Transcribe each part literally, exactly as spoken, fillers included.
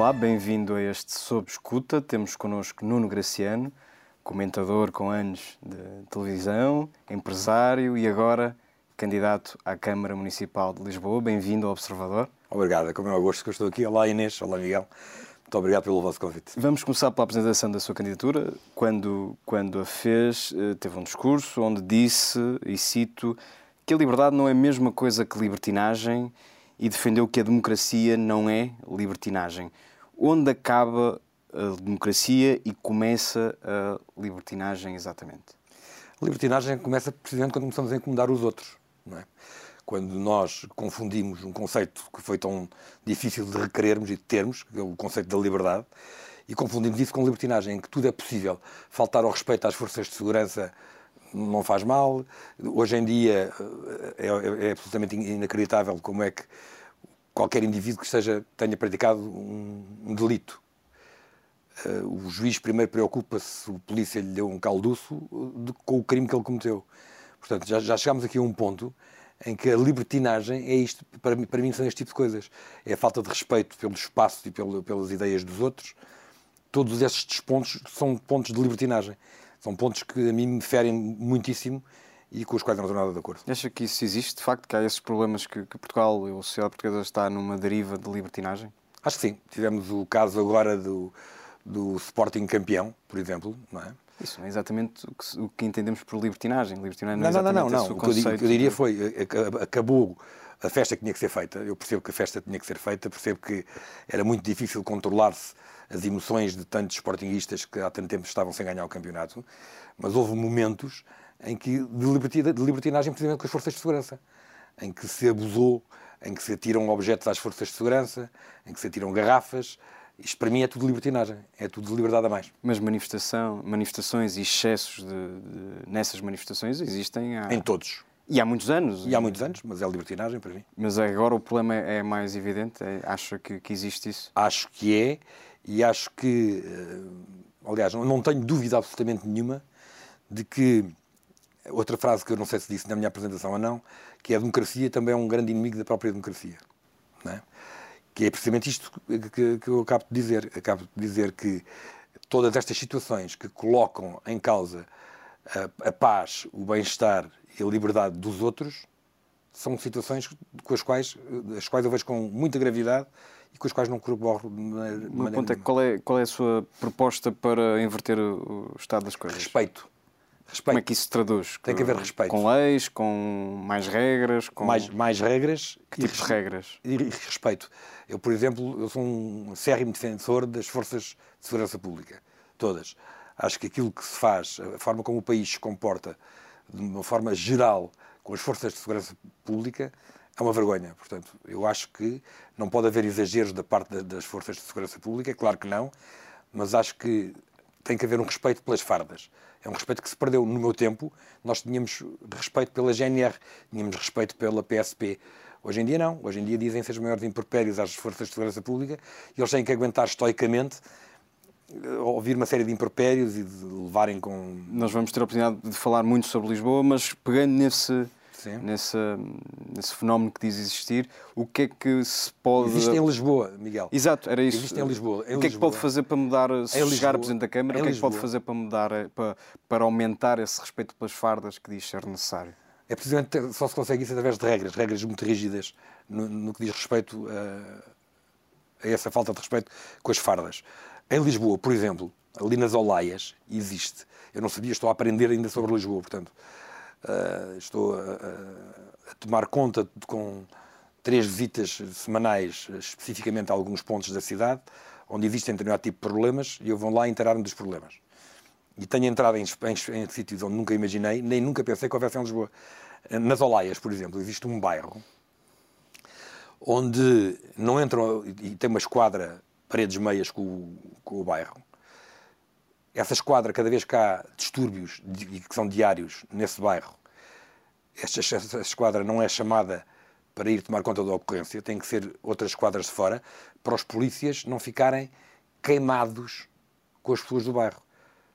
Olá, bem-vindo a este Sob Escuta. Temos connosco Nuno Graciano, comentador com anos de televisão, empresário e agora candidato à Câmara Municipal de Lisboa. Bem-vindo ao Observador. Obrigado, como é o gosto que eu estou aqui. Olá Inês, olá Miguel. Muito obrigado pelo vosso convite. Vamos começar pela apresentação da sua candidatura. Quando, quando a fez, teve um discurso onde disse, e cito, que a liberdade não é a mesma coisa que libertinagem e defendeu que a democracia não é libertinagem. Onde acaba a democracia e começa a libertinagem exatamente? A libertinagem começa precisamente quando começamos a incomodar os outros, não é? Quando nós confundimos um conceito que foi tão difícil de requerermos e de termos, que é o conceito da liberdade, e confundimos isso com libertinagem, em que tudo é possível. Faltar ao respeito às forças de segurança não faz mal. Hoje em dia é, é absolutamente inacreditável como é que qualquer indivíduo que seja, tenha praticado um, um delito. O juiz primeiro preocupa-se se o polícia lhe deu um calduço de, com o crime que ele cometeu. Portanto, já, já chegámos aqui a um ponto em que a libertinagem é isto, para mim, para mim são este tipo de coisas. É a falta de respeito pelo espaço e pelo, pelas ideias dos outros. Todos estes pontos são pontos de libertinagem. São pontos que a mim me ferem muitíssimo e com os quais não estou nada de acordo. Acha que isso existe, de facto, que há esses problemas que, que Portugal, a sociedade portuguesa está numa deriva de libertinagem? Acho que sim. Tivemos o caso agora do, do Sporting campeão, por exemplo, não é? Isso não é exatamente o que, o que entendemos por libertinagem. libertinagem não, não, não, não, não. O, o que eu diria foi, acabou a festa que tinha que ser feita. Eu percebo que a festa tinha que ser feita, percebo que era muito difícil controlar-se as emoções de tantos sportinguistas que há tanto tempo estavam sem ganhar o campeonato, mas houve momentos em que, de libertinagem, precisamente com as forças de segurança, em que se abusou, em que se atiram objetos às forças de segurança, em que se atiram garrafas. Isto para mim é tudo libertinagem, é tudo de liberdade a mais. Mas manifestação, manifestações e excessos de, de, nessas manifestações existem há... Em todos. E há muitos anos. E há muitos anos, mas é libertinagem para mim. Mas agora o problema é mais evidente? É, acha que, que existe isso? Acho que é, e acho que... Aliás, não, não tenho dúvida absolutamente nenhuma de que... Outra frase que eu não sei se disse na minha apresentação ou não, que é a democracia também é um grande inimigo da própria democracia. Não é? Que é precisamente isto que, que eu acabo de dizer. Acabo de dizer que todas estas situações que colocam em causa a, a paz, o bem-estar e a liberdade dos outros são situações com as quais, as quais eu vejo com muita gravidade e com as quais não corroboro de maneira nenhuma. Qual é, qual é a sua proposta para inverter o estado das coisas? Respeito. Respeito. Como é que isso se traduz? Tem que haver respeito. Com leis, com mais regras? Com... Mais, mais regras. Que tipos de regras? E respeito. Eu, por exemplo, eu sou um acérrimo defensor das forças de segurança pública. Todas. Acho que aquilo que se faz, a forma como o país se comporta, de uma forma geral, com as forças de segurança pública, é uma vergonha. Portanto, eu acho que não pode haver exageros da parte das forças de segurança pública, é claro que não, mas acho que tem que haver um respeito pelas fardas. É um respeito que se perdeu. No meu tempo, nós tínhamos respeito pela G N R, tínhamos respeito pela P S P. Hoje em dia não. Hoje em dia dizem-se as maiores impropérios às forças de segurança pública e eles têm que aguentar estoicamente ouvir uma série de impropérios e de levarem com... Nós vamos ter a oportunidade de falar muito sobre Lisboa, mas pegando nesse, nesse, nesse fenómeno que diz existir, o que é que se pode... Existe em Lisboa, Miguel. Exato, era isso. Existe em Lisboa. Em o que Lisboa. é que pode fazer para mudar, se em chegar a Presidente da Câmara, em o que é que pode fazer para mudar, para, para aumentar esse respeito pelas fardas que diz ser necessário? É precisamente, só se consegue isso através de regras, regras muito rígidas no, no que diz respeito a, a essa falta de respeito com as fardas. Em Lisboa, por exemplo, ali nas Olaias, existe. Eu não sabia, estou a aprender ainda sobre Lisboa, portanto, uh, estou a, a tomar conta de, com três visitas semanais, especificamente a alguns pontos da cidade, onde existem determinado tipo de problemas, e eu vou lá inteirar-me dos problemas. E tenho entrado em, em, em sítios onde nunca imaginei, nem nunca pensei que houvesse em Lisboa. Nas Olaias, por exemplo, existe um bairro onde não entram, e tem uma esquadra, paredes meias com o, com o bairro. Essa esquadra, cada vez que há distúrbios, e que são diários, nesse bairro, esta, esta esquadra não é chamada para ir tomar conta da ocorrência, tem que ser outras esquadras de fora, para os polícias não ficarem queimados com as pessoas do bairro.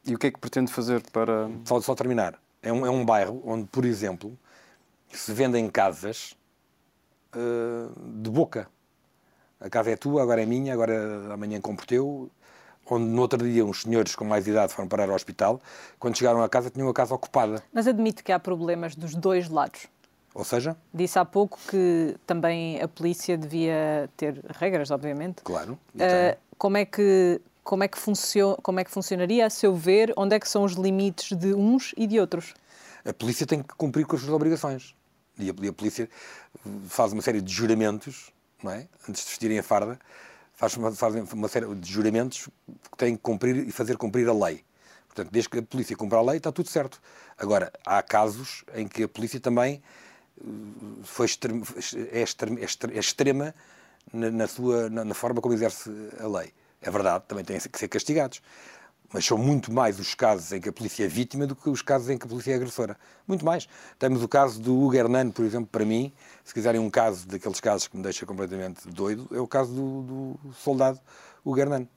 E o que é que pretende fazer para... Só, só terminar. É um, é um bairro onde, por exemplo, se vendem casas uh, de boca. a casa é tua, agora é minha, agora amanhã compro teu. Onde no outro dia uns senhores com mais idade foram parar ao hospital, quando chegaram à casa tinham a casa ocupada. Mas admite que há problemas dos dois lados. Ou seja? Disse há pouco que também a polícia devia ter regras, obviamente. Claro. Uh, como, é que, como, é que funcio- como é que funcionaria, a seu ver, onde é que são os limites de uns e de outros? A polícia tem que cumprir com as suas obrigações. E a, e a polícia faz uma série de juramentos, não é? Antes de vestirem a farda, faz uma, faz uma série de juramentos que têm que cumprir e fazer cumprir a lei. Portanto, desde que a polícia cumpra a lei, está tudo certo. Agora, há casos em que a polícia também foi extrema, é, extrema, é extrema na, na, sua, na, na forma como exerce a lei. É verdade, também têm que ser castigados. Mas são muito mais os casos em que a polícia é vítima do que os casos em que a polícia é agressora. Muito mais. Temos o caso do Hugo Hernâni, por exemplo, para mim, se quiserem um caso daqueles casos que me deixa completamente doido, é o caso do, do soldado Hugo Hernâni,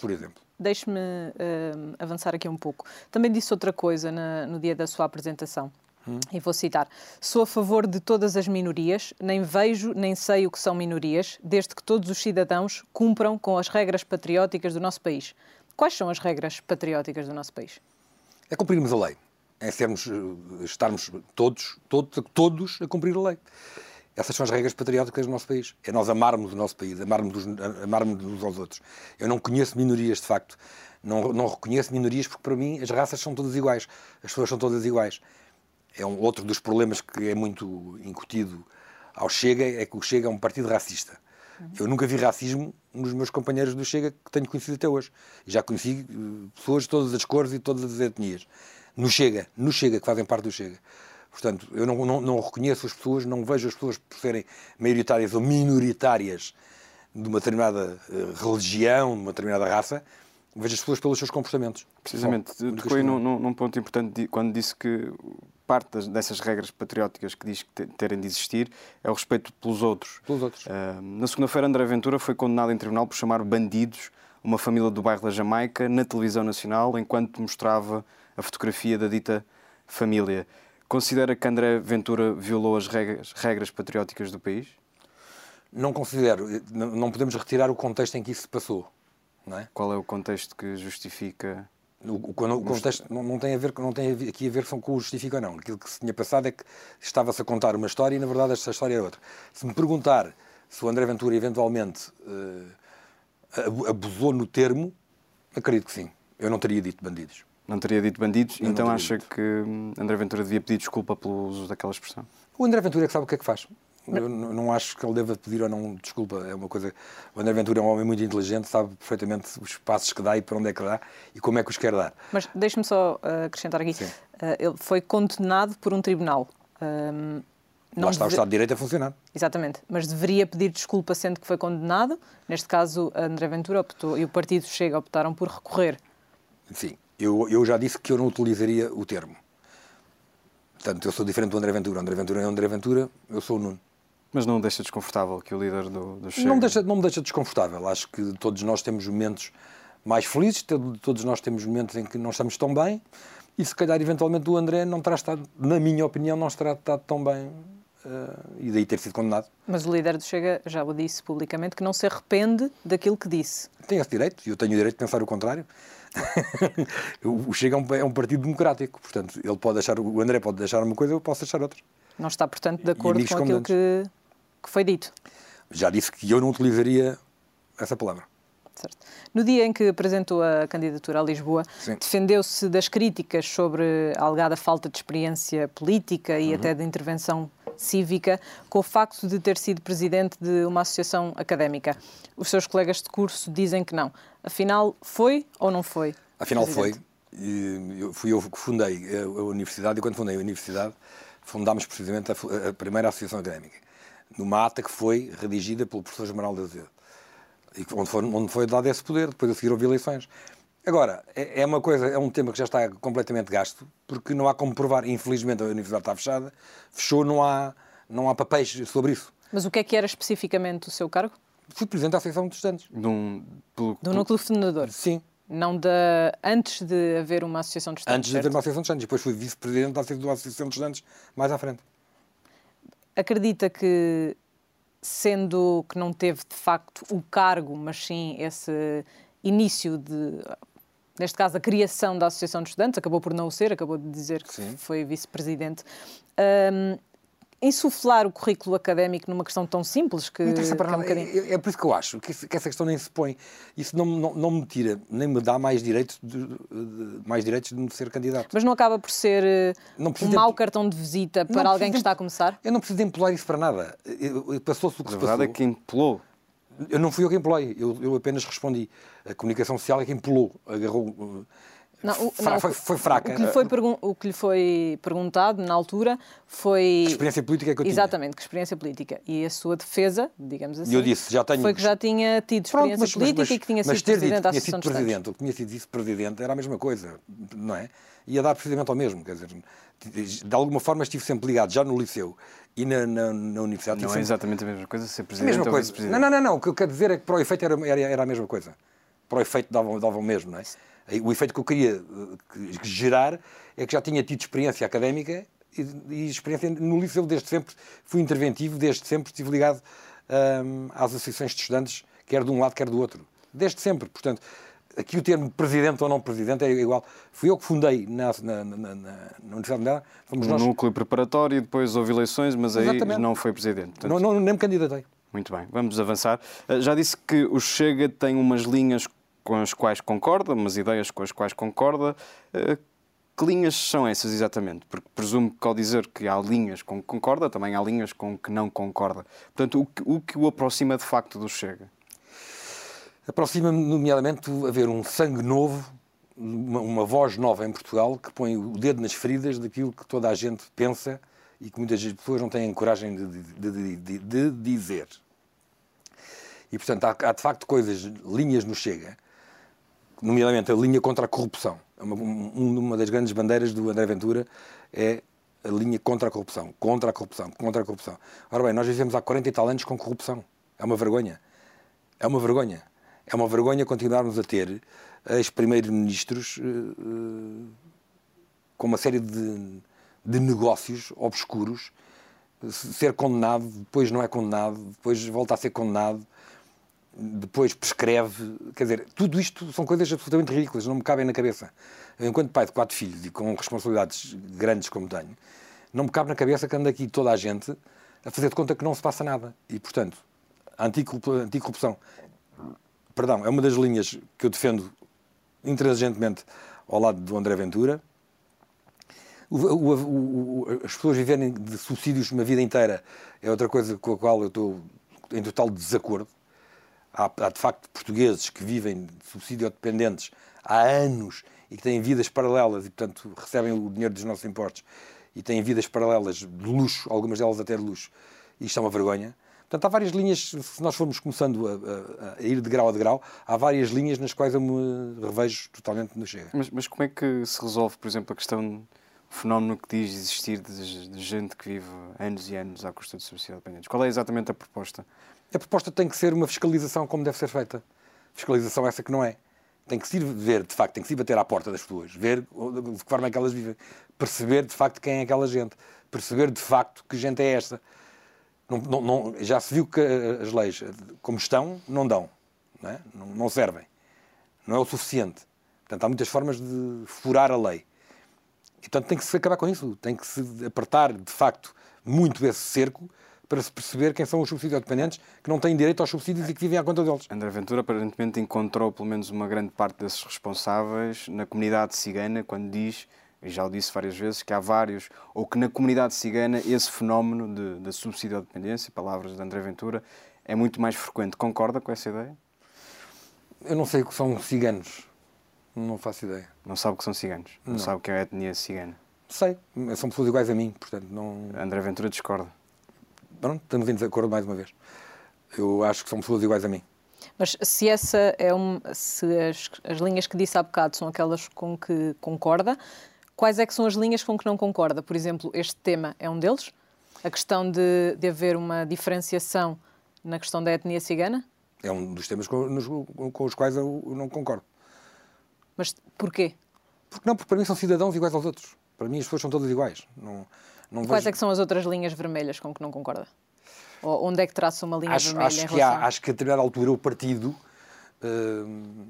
por exemplo. Deixe-me uh, avançar aqui um pouco. Também disse outra coisa na, no dia da sua apresentação. Hum. E vou citar: sou a favor de todas as minorias, nem vejo nem sei o que são minorias, desde que todos os cidadãos cumpram com as regras patrióticas do nosso país. Quais são as regras patrióticas do nosso país? É cumprirmos a lei. É sermos, estarmos todos, todos, todos a cumprir a lei. Essas são as regras patrióticas do nosso país. É nós amarmos o nosso país, amarmos, amarmos uns aos outros. Eu não conheço minorias, de facto. Não, não reconheço minorias porque, para mim, as raças são todas iguais. As pessoas são todas iguais. É um outro dos problemas que é muito incutido ao Chega, é que o Chega é um partido racista. Eu nunca vi racismo nos meus companheiros do Chega que tenho conhecido até hoje. E já conheci pessoas de todas as cores e de todas as etnias. No Chega, no Chega, que fazem parte do Chega. Portanto, eu não, não, não reconheço as pessoas, não vejo as pessoas por serem maioritárias ou minoritárias de uma determinada religião, de uma determinada raça, vejo as pessoas pelos seus comportamentos. Precisamente. Tocou aí num, num ponto importante quando disse que parte dessas regras patrióticas que diz que terem de existir é o respeito pelos outros. Pelos outros. Uh, na segunda-feira, André Ventura foi condenado em tribunal por chamar bandidos uma família do bairro da Jamaica na televisão nacional enquanto mostrava a fotografia da dita família. Considera que André Ventura violou as regras, regras patrióticas do país? Não considero. Não podemos retirar o contexto em que isso se passou. Não é? Qual é o contexto que justifica... O, o, o contexto não, não tem, a ver, não tem aqui a ver com o justifica ou não. Aquilo que se tinha passado é que estava-se a contar uma história e, na verdade, esta história era outra. Se me perguntar se o André Ventura eventualmente uh, abusou no termo, acredito que sim. Eu não teria dito bandidos. Não teria dito bandidos? Eu então acha dito. que André Ventura devia pedir desculpa pelo uso daquela expressão? O André Ventura é que sabe o que é que faz. Eu não acho que ele deva pedir ou não desculpa. É uma coisa... O André Ventura é um homem muito inteligente, sabe perfeitamente os passos que dá e para onde é que dá e como é que os quer dar. Mas deixe-me só uh, acrescentar aqui. Uh, ele foi condenado por um tribunal. Uh, não Lá está deve... o Estado de Direito a funcionar. Exatamente. Mas deveria pedir desculpa sendo que foi condenado. Neste caso, André Ventura optou e o partido Chega optaram por recorrer. Sim. Eu, eu já disse que eu não utilizaria o termo. Portanto, eu sou diferente do André Ventura. O André Ventura é o André Ventura, eu sou o Nuno. Mas não deixa desconfortável que o líder do, do Chega... Não me, deixa, não me deixa desconfortável. Acho que todos nós temos momentos mais felizes, todos nós temos momentos em que não estamos tão bem e, se calhar, eventualmente, o André não terá estado, na minha opinião, não terá estado tão bem uh, e daí ter sido condenado. Mas o líder do Chega já o disse publicamente que não se arrepende daquilo que disse. Tem esse direito, e eu tenho o direito de pensar o contrário. O Chega é um, é um partido democrático, portanto, ele pode achar, o André pode deixar uma coisa, eu posso achar outra. Não está, portanto, de acordo com aquilo que... que foi dito. Já disse que eu não utilizaria essa palavra. Certo. No dia em que apresentou a candidatura a Lisboa, Sim. defendeu-se das críticas sobre a alegada falta de experiência política e uhum. até de intervenção cívica, com o facto de ter sido presidente de uma associação académica. Os seus colegas de curso dizem que não. Afinal, foi ou não foi? Afinal, presidente? foi. Eu fui eu que fundei a universidade e, quando fundei a universidade, fundámos precisamente a primeira associação académica, numa ata que foi redigida pelo professor General de Azevedo, onde foi, onde foi dado esse poder, depois a seguir houve eleições. Agora, é, é uma coisa, é um tema que já está completamente gasto, porque não há como provar, infelizmente a universidade está fechada, fechou, não há, não há papéis sobre isso. Mas o que é que era especificamente o seu cargo? Fui presidente da Associação de Estudantes. De um, pelo, Do pelo... núcleo fundador? Sim. Não da... Antes de haver uma associação de estudantes? Antes de haver uma associação de estudantes, depois fui vice-presidente da Associação de Estudantes mais à frente. Acredita que sendo que não teve de facto o cargo, mas sim esse início de, neste caso, a criação da Associação de Estudantes, acabou por não o ser, acabou de dizer que sim, foi vice-presidente. Um, insuflar o currículo académico numa questão tão simples que... Não para que é, um bocadinho... é, é por isso que eu acho que, que essa questão nem se põe. Isso não, não, não me tira, nem me dá mais direitos de, de, mais direitos de me ser candidato. Mas não acaba por ser não um mau de... cartão de visita para não alguém que está a começar? Eu não preciso de empolar isso para nada. Passou-se o que se passou. A verdade é que empolou. Eu não fui eu que empolei, eu, eu apenas respondi. A comunicação social é quem empolou, agarrou... Não, o, Fra, não, foi, foi fraca. O que, lhe foi pergun- o que lhe foi perguntado na altura foi... Que experiência política é que eu tinha? Exatamente, que experiência política. E a sua defesa, digamos assim, eu disse, já tenho... foi que já tinha tido experiência Pronto, mas, política mas, mas, e que tinha sido presidente da Associação de Estudantes. O que tinha sido vice-presidente era a mesma coisa, não é? Ia dar precisamente ao mesmo, quer dizer, de alguma forma estive sempre ligado, já no liceu e na, na, na universidade. Não é sempre... exatamente a mesma coisa, ser presidente mesma ou coisa. vice-presidente. Não, não, não, não, o que eu quero dizer é que para o efeito era, era, era a mesma coisa. Para o efeito davam, davam mesmo, não é? O efeito que eu queria gerar é que já tinha tido experiência académica e, e experiência no liceu desde sempre. Fui interventivo, desde sempre estive ligado hum, às associações de estudantes, quer de um lado, quer do outro. Desde sempre. Portanto, aqui o termo presidente ou não presidente é igual. Fui eu que fundei na, na, na, na Universidade de Medina. Fomos nós. No núcleo preparatório e depois houve eleições, mas aí Exatamente. não foi presidente. Portanto... Não, não, nem me candidatei. Muito bem, vamos avançar. Já disse que o Chega tem umas linhas com as quais concorda, umas ideias com as quais concorda. Que linhas são essas, exatamente? Porque presumo que ao dizer que há linhas com que concorda, também há linhas com que não concorda. Portanto, o que o, que o aproxima de facto do Chega? Aproxima-me, nomeadamente, haver um sangue novo, uma, uma voz nova em Portugal, que põe o dedo nas feridas daquilo que toda a gente pensa e que muitas pessoas não têm coragem de, de, de, de, de dizer. E, portanto, há, há de facto coisas, linhas no Chega, nomeadamente a linha contra a corrupção. Uma, uma das grandes bandeiras do André Ventura é a linha contra a corrupção, contra a corrupção, contra a corrupção. Ora bem, nós vivemos há quarenta e tal anos com corrupção. É uma vergonha. É uma vergonha. É uma vergonha continuarmos a ter ex-primeiros-ministros uh, uh, com uma série de, de negócios obscuros, ser condenado, depois não é condenado, depois volta a ser condenado, depois prescreve, quer dizer, tudo isto são coisas absolutamente ridículas, não me cabem na cabeça. Eu, enquanto pai de quatro filhos e com responsabilidades grandes como tenho, não me cabe na cabeça que anda aqui toda a gente a fazer de conta que não se passa nada. E, portanto, a anticorrupção, perdão, é uma das linhas que eu defendo intransigentemente ao lado do André Ventura. O, o, o, o, as pessoas viverem de subsídios uma vida inteira é outra coisa com a qual eu estou em total desacordo. Há, há de facto portugueses que vivem de subsídio dependentes há anos e que têm vidas paralelas e, portanto, recebem o dinheiro dos nossos impostos e têm vidas paralelas de luxo, algumas delas até de luxo. Isto é uma vergonha. Portanto, há várias linhas, se nós formos começando a, a, a ir de grau a degrau, há várias linhas nas quais eu me revejo totalmente no Chega. Mas, mas como é que se resolve, por exemplo, a questão... o fenómeno que diz existir de, de gente que vive anos e anos à custa de subsídios dependentes? Qual é exatamente a proposta? A proposta tem que ser uma fiscalização como deve ser feita. Fiscalização essa que não é. Tem que se ir ver, de facto, tem que se ir bater à porta das pessoas, ver de que forma é que elas vivem, perceber, de facto, quem é aquela gente, perceber, de facto, que gente é esta. Não, não, não, já se viu que as leis, como estão, não dão, não é? Não, não servem. Não é o suficiente. Portanto, há muitas formas de furar a lei. E, portanto, tem que se acabar com isso, tem que se apertar, de facto, muito esse cerco para se perceber quem são os subsidiodependentes que não têm direito aos subsídios e que vivem à conta deles. André Ventura, aparentemente, encontrou pelo menos uma grande parte desses responsáveis na comunidade cigana, quando diz, e já o disse várias vezes, que há vários, ou que na comunidade cigana esse fenómeno da subsidiodependência, palavras de André Ventura, é muito mais frequente. Concorda com essa ideia? Eu não sei o que são ciganos. Não faço ideia. Não sabe que são ciganos? Não, não sabe que é a etnia cigana? Sei. São pessoas iguais a mim, portanto não... André Ventura discorda. Pronto, estamos em desacordo mais uma vez. Eu acho que são pessoas iguais a mim. Mas se, essa é um, se as, as linhas que disse há bocado são aquelas com que concorda, quais é que são as linhas com que não concorda? Por exemplo, este tema é um deles? A questão de, de haver uma diferenciação na questão da etnia cigana? É um dos temas com, nos, com os quais eu não concordo. Mas porquê? Porque não, porque para mim são cidadãos iguais aos outros. Para mim as pessoas são todas iguais. Não, não Quais vejo... é que são as outras linhas vermelhas com que não concorda? Ou onde é que traça uma linha acho, vermelha acho em que relação? Há, acho que a determinada altura o partido... Uh,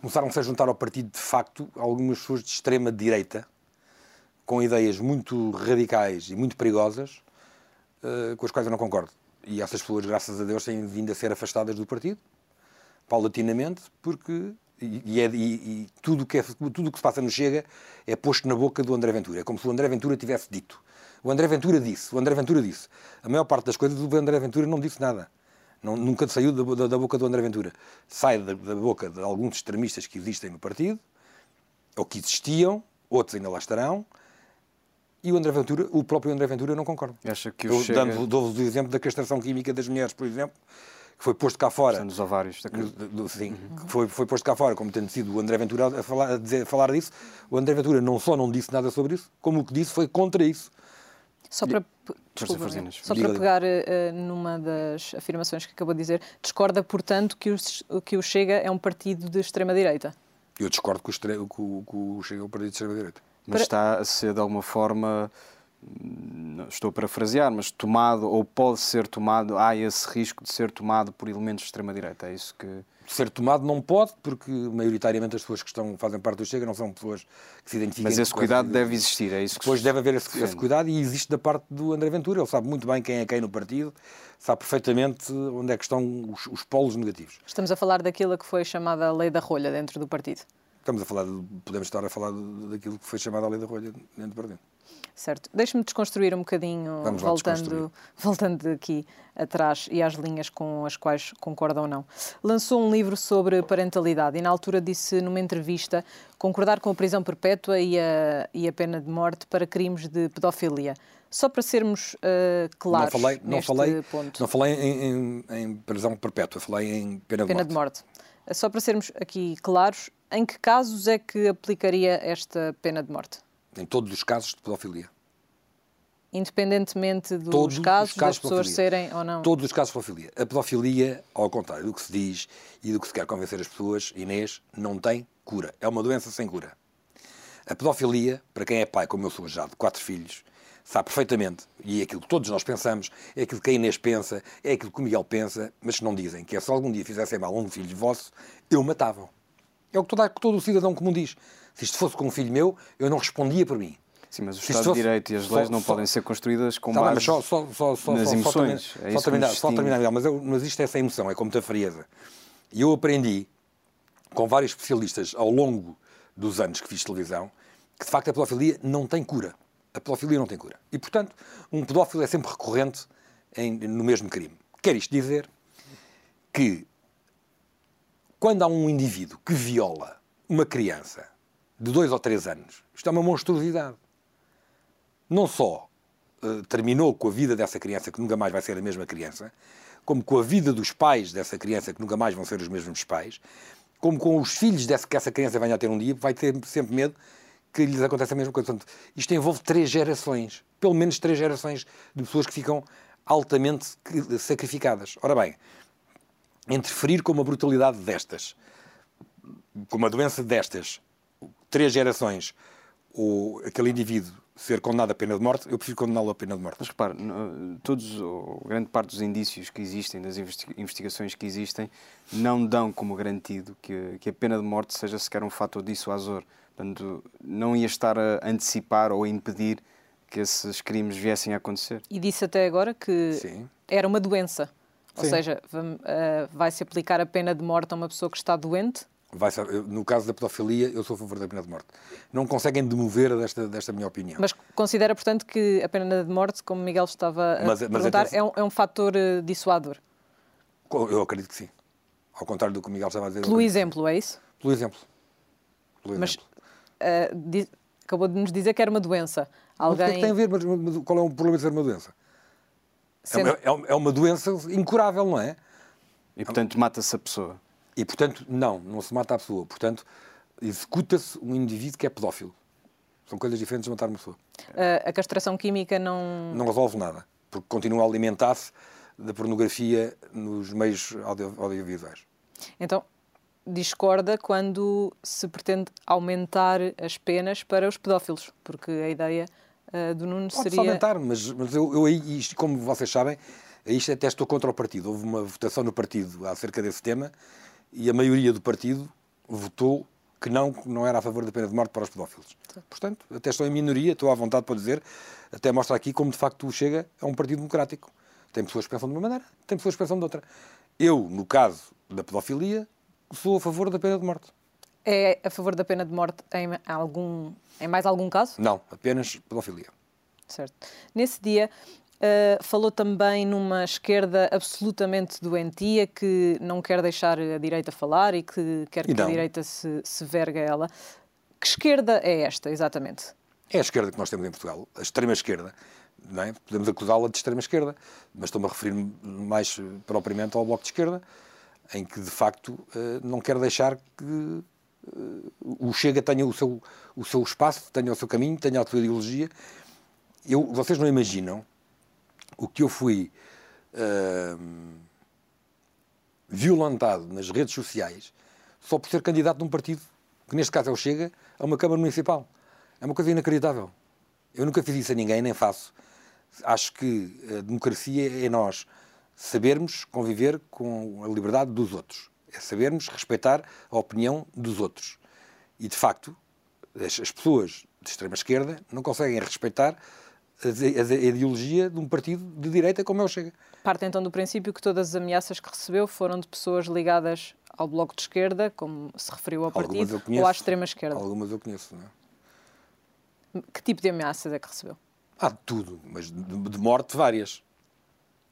começaram-se a juntar ao partido, de facto, algumas pessoas de extrema-direita, com ideias muito radicais e muito perigosas, uh, com as quais eu não concordo. E essas pessoas, graças a Deus, têm vindo a ser afastadas do partido, paulatinamente, porque e, e, e tudo que é, tudo que se passa no Chega é posto na boca do André Ventura. É como se o André Ventura tivesse dito. O André Ventura disse, o André Ventura disse. A maior parte das coisas o André Ventura não disse nada. Não, nunca saiu da, da, da boca do André Ventura. Sai da, da boca de alguns extremistas que existem no partido, ou que existiam, outros ainda lá estarão, e o André Ventura, o próprio André Ventura, não concorda. Acha que o Eu, Chega... dando, dou-vos o exemplo da castração química das mulheres, por exemplo, que foi posto cá fora... São dos ovários. Da... Do, do, sim, uhum. foi, foi posto cá fora, como tendo sido o André Ventura a falar, a dizer, a falar disso. O André Ventura não só não disse nada sobre isso, como o que disse foi contra isso. Só para, desculpa, só para pegar uh, numa das afirmações que acabou de dizer, discorda, portanto, que o, que o Chega é um partido de extrema-direita? Eu discordo que o, que o, que o Chega é um partido de extrema-direita. Mas para... está a ser, de alguma forma, estou a parafrasear, mas tomado, ou pode ser tomado, há esse risco de ser tomado por elementos de extrema-direita, é isso que... Ser tomado não pode, porque maioritariamente as pessoas que estão, fazem parte do Chega não são pessoas que se identificam... Mas esse cuidado de... deve existir, é isso que... Depois deve haver esse, esse cuidado e existe da parte do André Ventura. Ele sabe muito bem quem é quem no partido, sabe perfeitamente onde é que estão os, os polos negativos. Estamos a falar daquilo que foi chamada a lei da rolha dentro do partido. Estamos a falar, de, podemos estar a falar daquilo que foi chamada a lei da rolha dentro do partido. Certo. Deixe-me desconstruir um bocadinho, Vamos voltando, voltando aqui atrás e às linhas com as quais concorda ou não. Lançou um livro sobre parentalidade e na altura disse numa entrevista concordar com a prisão perpétua e a, e a pena de morte para crimes de pedofilia. Só para sermos uh, claros não falei, não neste falei, ponto. Não falei em, em, em prisão perpétua, falei em pena, pena de morte. de morte. Só para sermos aqui claros, em que casos é que aplicaria esta pena de morte? Em todos os casos de pedofilia. Independentemente dos todos casos, casos das pessoas serem ou não? Todos os casos de pedofilia. A pedofilia, ao contrário do que se diz e do que se quer convencer as pessoas, Inês, não tem cura. É uma doença sem cura. A pedofilia, para quem é pai, como eu sou já, de quatro filhos, sabe perfeitamente, e é aquilo que todos nós pensamos, é aquilo que a Inês pensa, é aquilo que o Miguel pensa, mas se não dizem que se algum dia fizessem mal a um filho vosso, eu matava-o. É o que todo, todo o cidadão comum diz. Se isto fosse com um filho meu, eu não respondia por mim. Sim, mas o Estado fosse... de Direito e as leis só, não só... podem ser construídas com tá base mas só, só, só, só, nas só, emoções. Só, é só, terminar, só terminar, mas, eu, mas isto é sem emoção, é com muita frieza. E eu aprendi, com vários especialistas ao longo dos anos que fiz televisão, que de facto a pedofilia não tem cura. A pedofilia não tem cura. E, portanto, um pedófilo é sempre recorrente em, no mesmo crime. Quer isto dizer que quando há um indivíduo que viola uma criança de dois ou três anos, isto é uma monstruosidade. Não só uh, terminou com a vida dessa criança, que nunca mais vai ser a mesma criança, como com a vida dos pais dessa criança, que nunca mais vão ser os mesmos pais, como com os filhos dessa, que essa criança venha a ter um dia, vai ter sempre medo que lhes aconteça a mesma coisa. Portanto, isto envolve três gerações, pelo menos três gerações de pessoas que ficam altamente sacrificadas. Ora bem, interferir com uma brutalidade destas, com uma doença destas, três gerações, ou aquele indivíduo ser condenado à pena de morte, eu prefiro condená-lo à pena de morte. Mas repare, todos, ou grande parte dos indícios que existem, das investigações que existem, não dão como garantido que, que a pena de morte seja sequer um fator dissuasor. Portanto, não ia estar a antecipar ou a impedir que esses crimes viessem a acontecer. E disse até agora que Sim. era uma doença. Ou Sim. seja, vai-se aplicar a pena de morte a uma pessoa que está doente? Vai, no caso da pedofilia, eu sou a favor da pena de morte. Não conseguem demover desta, desta minha opinião. Mas considera, portanto, que a pena de morte, como Miguel estava a mas, perguntar, mas é, é, um, é um fator dissuador? Eu acredito que sim. Ao contrário do que o Miguel estava a dizer. Pelo exemplo, é isso? Pelo exemplo. Pelo mas exemplo. Uh, diz, acabou de nos dizer que era uma doença. Alguém... Mas o que é que tem a ver? Mas, mas, qual é o problema de ser uma doença? Sendo... É, uma, é uma doença incurável, não é? E, portanto, mata-se a pessoa. E, portanto, não, não se mata a pessoa. Portanto, executa-se um indivíduo que é pedófilo. São coisas diferentes de matar uma pessoa. Uh, a castração química não... Não resolve nada, porque continua a alimentar-se da pornografia nos meios audio- audiovisuais. Então, discorda quando se pretende aumentar as penas para os pedófilos, porque a ideia... Uh, do Nuno Pode-se seria... aumentar, mas, mas eu, eu, isto, como vocês sabem, Isto até estou contra o partido. Houve uma votação no partido acerca desse tema e a maioria do partido votou que não, não era a favor da pena de morte para os pedófilos. Sim. Portanto, até estou em minoria, estou à vontade para dizer, até mostra aqui como de facto o Chega é um partido democrático. Tem pessoas que pensam de uma maneira, tem pessoas que pensam de outra. Eu, no caso da pedofilia, sou a favor da pena de morte. É a favor da pena de morte em, algum, em mais algum caso? Não, apenas pedofilia. Certo. Nesse dia, uh, falou também numa esquerda absolutamente doentia que não quer deixar a direita falar e que quer que a direita se, se vergue a ela. Que esquerda é esta, exatamente? É a esquerda que nós temos em Portugal, a extrema-esquerda. Não é? Podemos acusá-la de extrema-esquerda, mas estou-me a referir mais propriamente ao Bloco de Esquerda, em que, de facto, uh, não quer deixar que... o Chega tenha o seu, o seu espaço, tenha o seu caminho, tenha a sua ideologia. Eu, vocês não imaginam o que eu fui uh, violentado nas redes sociais só por ser candidato de um partido, que neste caso é o Chega, a uma Câmara Municipal. É uma coisa inacreditável. Eu nunca fiz isso a ninguém, nem faço. Acho que a democracia é nós sabermos conviver com a liberdade dos outros. É sabermos respeitar a opinião dos outros. E, de facto, as pessoas de extrema-esquerda não conseguem respeitar a, a, a ideologia de um partido de direita como é o Chega. Parte, então, do princípio que todas as ameaças que recebeu foram de pessoas ligadas ao Bloco de Esquerda, como se referiu ao partido, ou à extrema-esquerda. Algumas eu conheço, não é? Que tipo de ameaças é que recebeu? Há de tudo, mas de, de morte várias.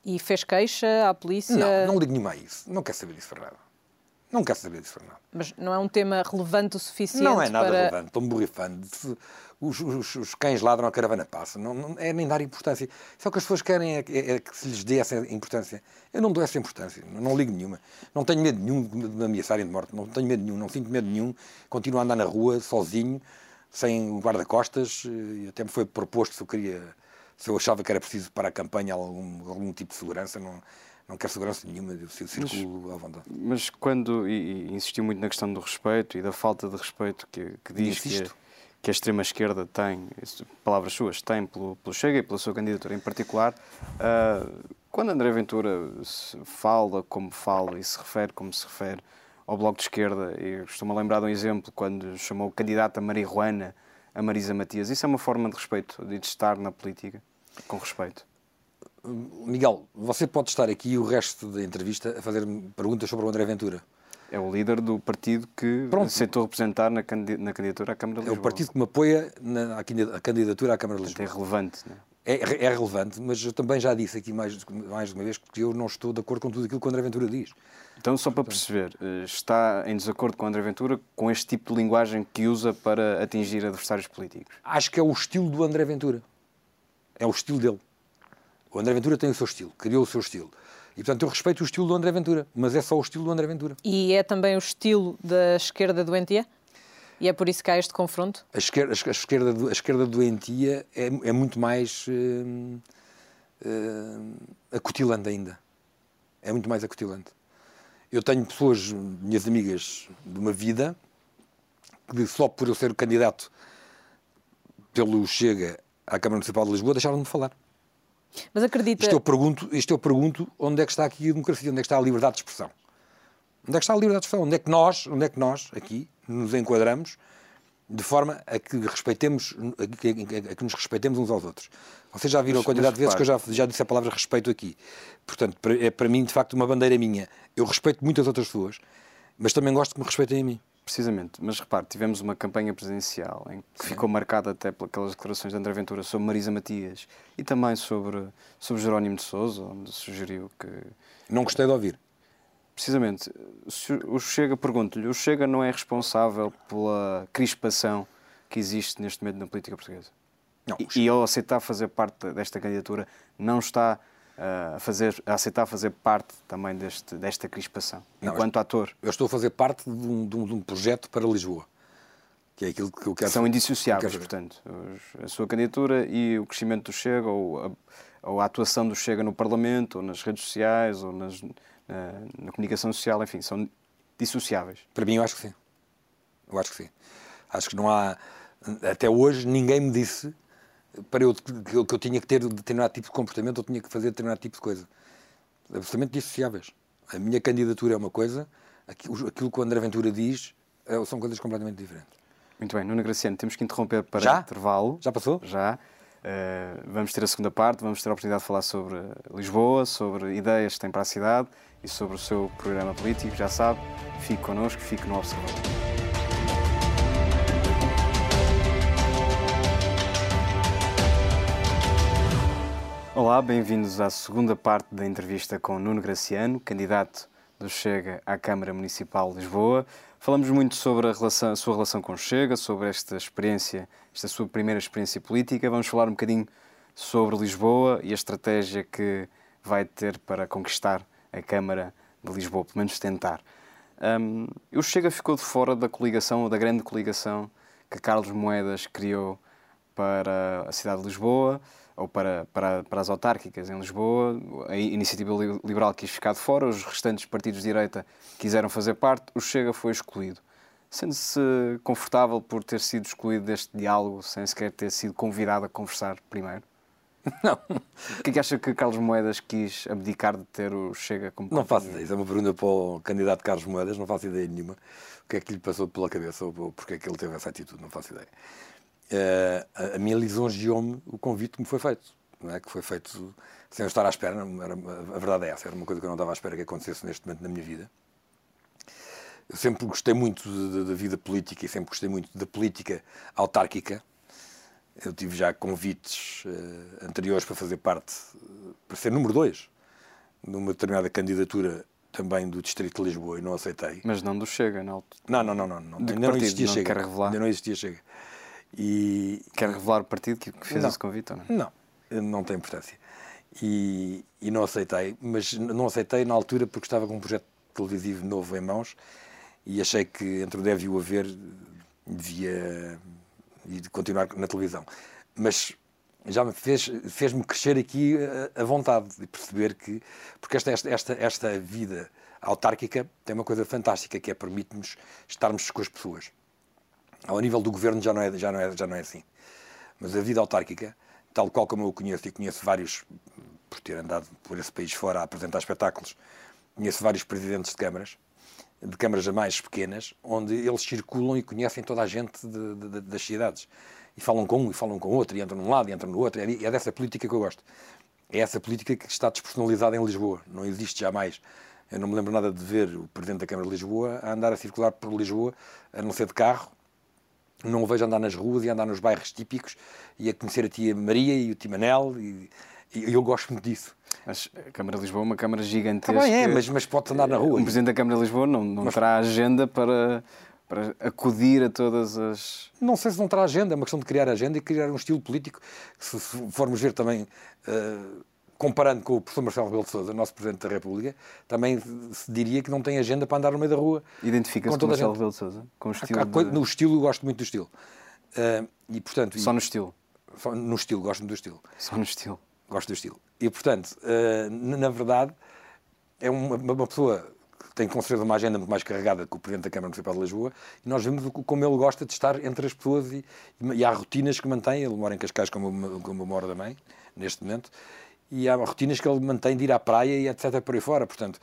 E fez queixa à polícia? Não, não ligo nenhuma a isso. Não quero saber disso, Fernando. Não quero saber disso, Fernando. Mas não é um tema relevante o suficiente para... Não é nada para... relevante, estou-me borrifando. Os, os, os cães ladram, a caravana passa. Não, não é nem dar importância. Só que as pessoas querem é, é, é que se lhes dê essa importância. Eu não dou essa importância, não, não ligo nenhuma. Não tenho medo nenhum de me ameaçarem de morte, não tenho medo nenhum, não sinto medo nenhum. Continuo a andar na rua, sozinho, sem o guarda-costas. Até me foi proposto se eu queria, se eu achava que era preciso para a campanha algum, algum tipo de segurança, não... Não quero segurança nenhuma, eu circulo à vontade. Mas quando, e, e insistiu muito na questão do respeito e da falta de respeito que, que diz que a, que a extrema-esquerda tem, palavras suas, tem pelo, pelo Chega e pela sua candidatura em particular, uh, quando André Ventura se fala como fala e se refere como se refere ao Bloco de Esquerda, e costumo lembrar de um exemplo, quando chamou candidata marihuana a Marisa Matias, isso é uma forma de respeito, de estar na política com respeito? Miguel, você pode estar aqui e o resto da entrevista a fazer-me perguntas sobre o André Ventura. É o líder do partido que Pronto. aceitou representar na candidatura à Câmara de Lisboa. É o partido que me apoia na a candidatura à Câmara de Lisboa. É relevante, não é? É, é relevante, mas eu também já disse aqui mais, mais uma vez que eu não estou de acordo com tudo aquilo que o André Ventura diz. Então, só para perceber, está em desacordo com o André Ventura com este tipo de linguagem que usa para atingir adversários políticos? Acho que é o estilo do André Ventura. É o estilo dele. O André Ventura tem o seu estilo, criou o seu estilo. E, portanto, eu respeito o estilo do André Ventura, mas é só o estilo do André Ventura. E é também o estilo da esquerda doentia? E é por isso que há este confronto? A esquerda, a esquerda, a esquerda doentia é, é muito mais uh, uh, acutilante ainda. É muito mais acutilante. Eu tenho pessoas, minhas amigas de uma vida, que só por eu ser candidato pelo Chega à Câmara Municipal de Lisboa deixaram-me de falar. Mas acredita... Isto eu pergunto, isto eu pergunto onde é que está aqui a democracia, onde é que está a liberdade de expressão. Onde é que está a liberdade de expressão? Onde é que nós, onde é que nós aqui, nos enquadramos de forma a que, respeitemos, a que, a que nos respeitemos uns aos outros? Vocês já viram a quantidade de vezes que eu já, já disse a palavra respeito aqui. Portanto, é para mim, de facto, uma bandeira minha. Eu respeito muitas outras pessoas, mas também gosto que me respeitem a mim. Precisamente, mas repare, tivemos uma campanha presidencial em que Sim. ficou marcada até pelas declarações de André Ventura sobre Marisa Matias e também sobre, sobre Jerónimo de Sousa, onde sugeriu que... Não gostei de ouvir. Precisamente, o Chega, pergunto-lhe, o Chega não é responsável pela crispação que existe neste momento na política portuguesa? Não. E, e ao aceitar fazer parte desta candidatura, não está... A, fazer, a aceitar fazer parte também deste, desta crispação, não, enquanto eu, ator. Eu estou a fazer parte de um, de, um, de um projeto para Lisboa, que é aquilo que eu quero... São indissociáveis, que portanto, os, a sua candidatura e o crescimento do Chega, ou a, ou a atuação do Chega no Parlamento, ou nas redes sociais, ou nas, na, na comunicação social, enfim, são dissociáveis. Para mim, eu acho que sim. Eu acho que sim. Acho que não há... Até hoje, ninguém me disse... para eu, que eu tinha que ter determinado tipo de comportamento ou tinha que fazer determinado tipo de coisa. absolutamente dissociáveis. A minha candidatura é uma coisa, aquilo que o André Ventura diz são coisas completamente diferentes. Muito bem, Nuno Graciano, temos que interromper para Já? intervalo. Já passou? Já. Uh, vamos ter a segunda parte, vamos ter a oportunidade de falar sobre Lisboa, sobre ideias que tem para a cidade e sobre o seu programa político. Já sabe, fique connosco, fique no Observador. Olá, bem-vindos à segunda parte da entrevista com Nuno Graciano, candidato do Chega à Câmara Municipal de Lisboa. Falamos muito sobre a, relação, a sua relação com o Chega, sobre esta experiência, esta sua primeira experiência política. Vamos falar um bocadinho sobre Lisboa e a estratégia que vai ter para conquistar a Câmara de Lisboa, pelo menos tentar. Um, o Chega ficou de fora da coligação, da grande coligação que Carlos Moedas criou para a cidade de Lisboa, ou para, para, para as autárquicas em Lisboa. A Iniciativa Liberal quis ficar de fora, os restantes partidos de direita quiseram fazer parte, o Chega foi excluído. Sendo-se confortável por ter sido excluído deste diálogo, sem sequer ter sido convidado a conversar primeiro? Não. O que é que acha que Carlos Moedas quis abdicar de ter o Chega como partido? Não faço ideia, isso é uma pergunta para o candidato Carlos Moedas, não faço ideia nenhuma. O que é que lhe passou pela cabeça ou porque é que ele teve essa atitude, não faço ideia. Uh, a, a minha lisonjeou-me o convite que me foi feito, não é? Que foi feito sem eu estar à espera, não, era, a verdade é essa, era uma coisa que eu não estava à espera que acontecesse neste momento na minha vida. Eu sempre gostei muito da vida política e sempre gostei muito da política autárquica. Eu tive já convites uh, anteriores para fazer parte, uh, para ser número dois, numa determinada candidatura também do Distrito de Lisboa e não aceitei. Mas não do Chega, não? Não, não, não, não, não. Ainda não existia não Chega. Ainda não existia Chega. E... Quer revelar o partido que fez não, esse convite? Ou não? Não, não tem importância. E, e não aceitei, mas não aceitei na altura porque estava com um projeto televisivo novo em mãos e achei que entre o deve e o haver devia e de continuar na televisão. Mas já me fez, fez-me crescer aqui a, a vontade de perceber que, porque esta, esta, esta, esta vida autárquica tem uma coisa fantástica que é permite-nos estarmos com as pessoas. Ao nível do governo já não, é, já, não é, já não é assim. Mas a vida autárquica, tal qual como eu conheço, e conheço vários, por ter andado por esse país fora a apresentar espetáculos, conheço vários presidentes de câmaras, de câmaras mais pequenas, onde eles circulam e conhecem toda a gente de, de, das cidades. E falam com um, e falam com outro, e entram num lado, e entram no outro. É dessa política que eu gosto. É essa política que está despersonalizada em Lisboa. Não existe jamais. Eu não me lembro nada de ver o presidente da Câmara de Lisboa a andar a circular por Lisboa, a não ser de carro. Não o vejo andar nas ruas e andar nos bairros típicos e a conhecer a tia Maria e o Timanel e, e eu gosto muito disso. Mas a Câmara de Lisboa é uma Câmara gigantesca. Também é, mas, mas pode andar na rua. O Presidente da Câmara de Lisboa não, não mas... terá agenda para, para acudir a todas as... Não sei se não terá agenda, é uma questão de criar agenda e criar um estilo político. Se, se formos ver também, uh, comparando com o professor Marcelo Rebelo de Sousa, nosso Presidente da República, também se diria que não tem agenda para andar no meio da rua. Identifica-se com o Marcelo Rebelo de Sousa? Com o estilo? Há, de... No estilo, eu gosto muito do estilo. Uh, e, portanto, só no estilo? Só no estilo, gosto muito do estilo. Só no estilo? Gosto do estilo. E, portanto, uh, na verdade, é uma, uma pessoa que tem, com certeza, uma agenda muito mais carregada que o Presidente da Câmara Municipal de Lisboa, e nós vemos como ele gosta de estar entre as pessoas e, e há rotinas que mantém. Ele mora em Cascais, como, como eu moro também, neste momento, e há rotinas que ele mantém de ir à praia e etcétera por aí fora. Portanto,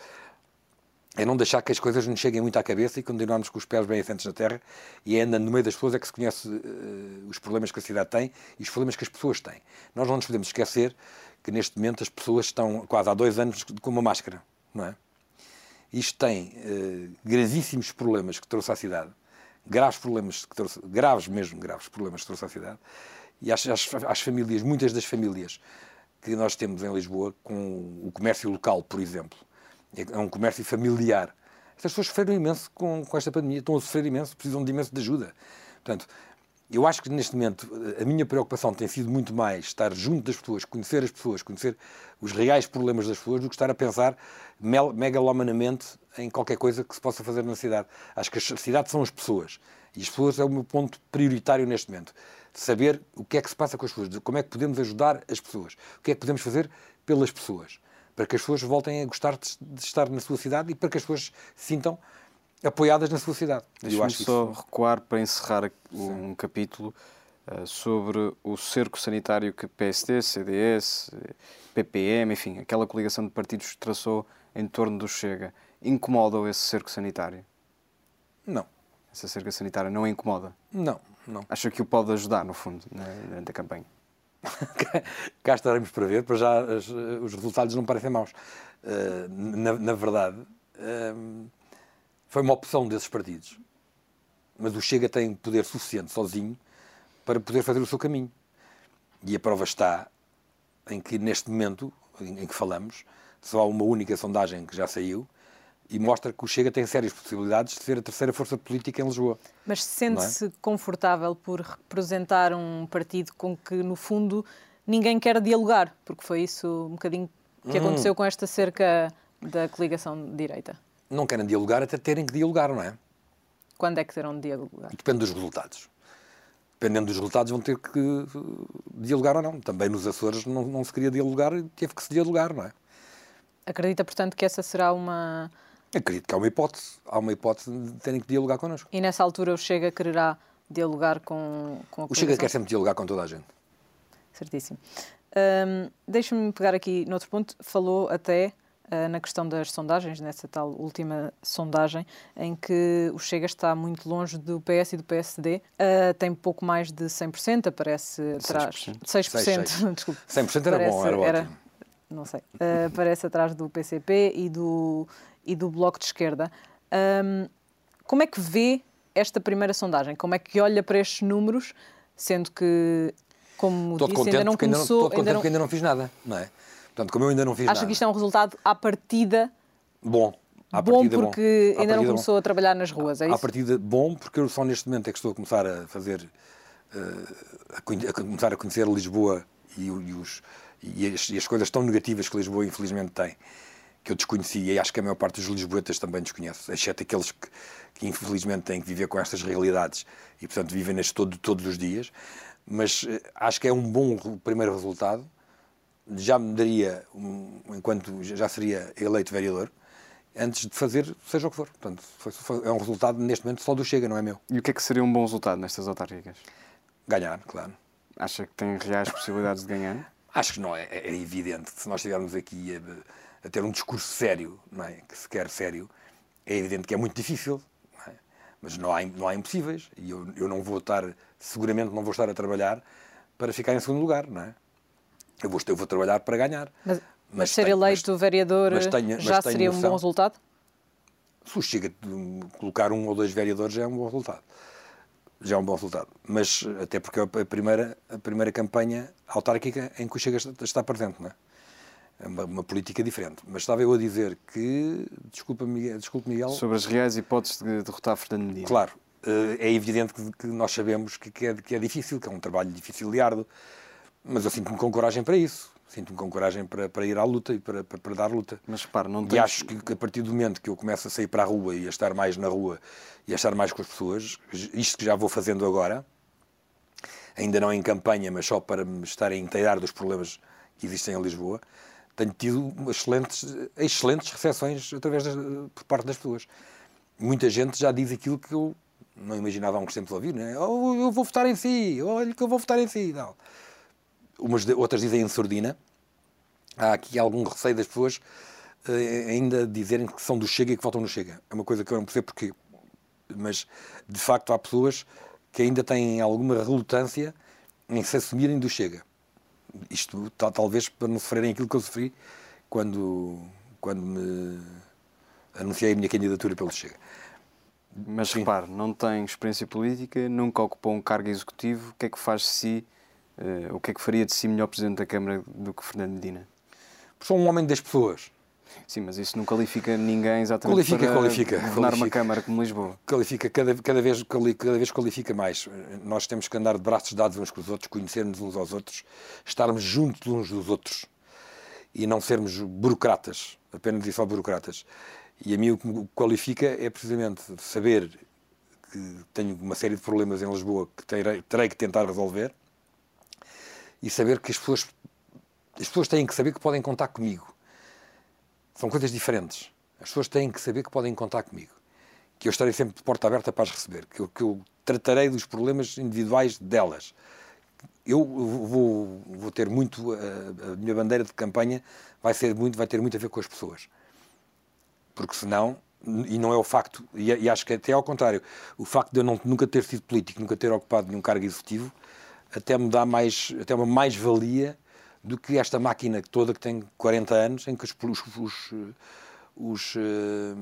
é não deixar que as coisas nos cheguem muito à cabeça e continuarmos com os pés bem assentes na terra, e é andando no meio das pessoas é que se conhece uh, os problemas que a cidade tem e os problemas que as pessoas têm. Nós não nos podemos esquecer que neste momento as pessoas estão quase há dois anos com uma máscara, não é? Isto tem uh, gravíssimos problemas que trouxe à cidade, graves problemas que trouxe, graves mesmo, graves problemas que trouxe à cidade, e às, às, às famílias, muitas das famílias que nós temos em Lisboa, com o comércio local, por exemplo. É um comércio familiar. Estas pessoas sofreram imenso com, com esta pandemia, estão a sofrer imenso, precisam de imenso de ajuda. Portanto, eu acho que neste momento a minha preocupação tem sido muito mais estar junto das pessoas, conhecer as pessoas, conhecer os reais problemas das pessoas, do que estar a pensar megalomanamente em qualquer coisa que se possa fazer na cidade. Acho que a cidade são as pessoas. E as pessoas é o meu ponto prioritário neste momento. Saber o que é que se passa com as pessoas, como é que podemos ajudar as pessoas, o que é que podemos fazer pelas pessoas, para que as pessoas voltem a gostar de estar na sua cidade e para que as pessoas se sintam apoiadas na sua cidade. Deixa-me só isso... recuar para encerrar um Sim. capítulo sobre o cerco sanitário que P S D, C D S, P P M, enfim, aquela coligação de partidos traçou em torno do Chega. Incomoda-o esse cerco sanitário? Não. Essa cerca sanitária não a incomoda? Não, não. Acha que o pode ajudar, no fundo, durante a campanha? Cá estaremos para ver, para já as, os resultados não parecem maus. Uh, na, na verdade, uh, foi uma opção desses partidos. Mas o Chega tem poder suficiente, sozinho, para poder fazer o seu caminho. E a prova está em que, neste momento em, em que falamos, só há uma única sondagem que já saiu, e mostra que o Chega tem sérias possibilidades de ser a terceira força política em Lisboa. Mas sente-se confortável por representar um partido com que, no fundo, ninguém quer dialogar? Porque foi isso um bocadinho que aconteceu hum. com esta cerca da coligação de direita. Não querem dialogar até terem que dialogar, não é? Quando é que terão de dialogar? Depende dos resultados. Dependendo dos resultados vão ter que dialogar ou não. Também nos Açores não, não se queria dialogar e teve que se dialogar, não é? Acredita, portanto, que essa será uma... Acredito que há uma hipótese, há uma hipótese de terem que dialogar connosco. E nessa altura o Chega quererá dialogar com, com a coligação? O Chega quer sempre dialogar com toda a gente. Certíssimo. Hum, deixa-me pegar aqui noutro ponto. Falou até uh, na questão das sondagens, nessa tal última sondagem, em que o Chega está muito longe do P S e do P S D. Uh, tem pouco mais de cem por cento, aparece atrás... seis por cento. seis por cento, seis, seis. Desculpe. cem por cento era bom, era, era ótimo. Não sei. Uh, aparece atrás do P C P e do... e do Bloco de Esquerda. Um, como é que vê esta primeira sondagem? Como é que olha para estes números, sendo que, como todo disse, ainda não começou... Estou contente não... porque ainda não fiz nada, não é? Portanto, como eu ainda não fiz Acho nada... Acha que isto é um resultado à partida... Bom. À partida, bom porque bom. ainda partida, não começou bom. a trabalhar nas ruas, é isso? À partida bom, porque eu só neste momento é que estou a começar a fazer... a, a começar a conhecer Lisboa e, e, os, e, as, e as coisas tão negativas que Lisboa infelizmente tem, que eu desconhecia, e acho que a maior parte dos lisboetas também desconhece, exceto aqueles que, que infelizmente têm que viver com estas realidades e, portanto, vivem neste todo, todos os dias. Mas acho que é um bom primeiro resultado. Já me daria, um, enquanto já seria eleito vereador, antes de fazer seja o que for. Portanto, foi, foi, é um resultado, neste momento, só do Chega, não é meu. E o que é que seria um bom resultado nestas autárquicas? Ganhar, claro. Acha que tem reais possibilidades de ganhar? Acho que não, é, é evidente. Se nós estivermos aqui... A, a ter um discurso sério, não é? Que se quer sério, é evidente que é muito difícil, não é? Mas não há, não há impossíveis, e eu, eu não vou estar, seguramente não vou estar a trabalhar para ficar em segundo lugar, não é? Eu vou, eu vou trabalhar para ganhar. Mas, mas ser tenho, eleito mas, vereador mas tenho, já mas seria noção, um bom resultado? Se chega a colocar um ou dois vereadores já é um bom resultado. Já é um bom resultado. Mas até porque é a primeira, a primeira campanha autárquica em que o Chega está presente, não é? É uma, uma política diferente. Mas estava eu a dizer que... Desculpa, Miguel... Desculpa, Miguel. Sobre as reais hipóteses de derrotar Fernando Medina. Claro. É evidente que, que nós sabemos que, que, é, que é difícil, que é um trabalho difícil e árduo. Mas eu sinto-me com coragem para isso. Sinto-me com coragem para, para ir à luta e para, para, para dar luta. Mas repare, não tem... E acho que, que a partir do momento que eu começo a sair para a rua e a estar mais na rua e a estar mais com as pessoas, isto que já vou fazendo agora, ainda não em campanha, mas só para me estar a inteirar dos problemas que existem em Lisboa, tenho tido excelentes, excelentes recepções através das, por parte das pessoas. Muita gente já diz aquilo que eu não imaginava há uns tempos ouvir, né? Oh, eu vou votar em si, olha que eu vou votar em si. Não. Umas de, outras dizem em sordina. Há aqui algum receio das pessoas eh, ainda dizerem que são do Chega e que votam no Chega. É uma coisa que eu não percebo porquê. Mas, de facto, há pessoas que ainda têm alguma relutância em se assumirem do Chega. Isto talvez para não sofrerem aquilo que eu sofri quando, quando me anunciei a minha candidatura pelo Chega. Mas Sim. repare, não tem experiência política, nunca ocupou um cargo executivo. O que é que faz de si, uh, o que é que faria de si melhor Presidente da Câmara do que Fernando Medina? Porque sou um homem das pessoas. Sim, mas isso não qualifica ninguém exatamente qualifica, para qualifica, governar qualifica. uma Câmara como Lisboa. Qualifica, cada, cada, vez, cada vez qualifica mais. Nós temos que andar de braços dados uns com os outros, conhecermos uns aos outros, estarmos juntos uns dos outros e não sermos burocratas, apenas e só burocratas. E a mim o que me qualifica é precisamente saber que tenho uma série de problemas em Lisboa que terei, terei que tentar resolver e saber que as pessoas, as pessoas têm que saber que podem contar comigo. São coisas diferentes. As pessoas têm que saber que podem contar comigo. Que eu estarei sempre de porta aberta para as receber. Que eu, que eu tratarei dos problemas individuais delas. Eu vou, vou ter muito, a, a minha bandeira de campanha vai, ser muito, vai ter muito a ver com as pessoas. Porque senão, e não é o facto, e, e acho que até ao contrário, o facto de eu não, nunca ter sido político, nunca ter ocupado nenhum cargo executivo, até me dá mais, até uma mais-valia do que esta máquina toda que tem quarenta anos, em que os, os, os, os uh,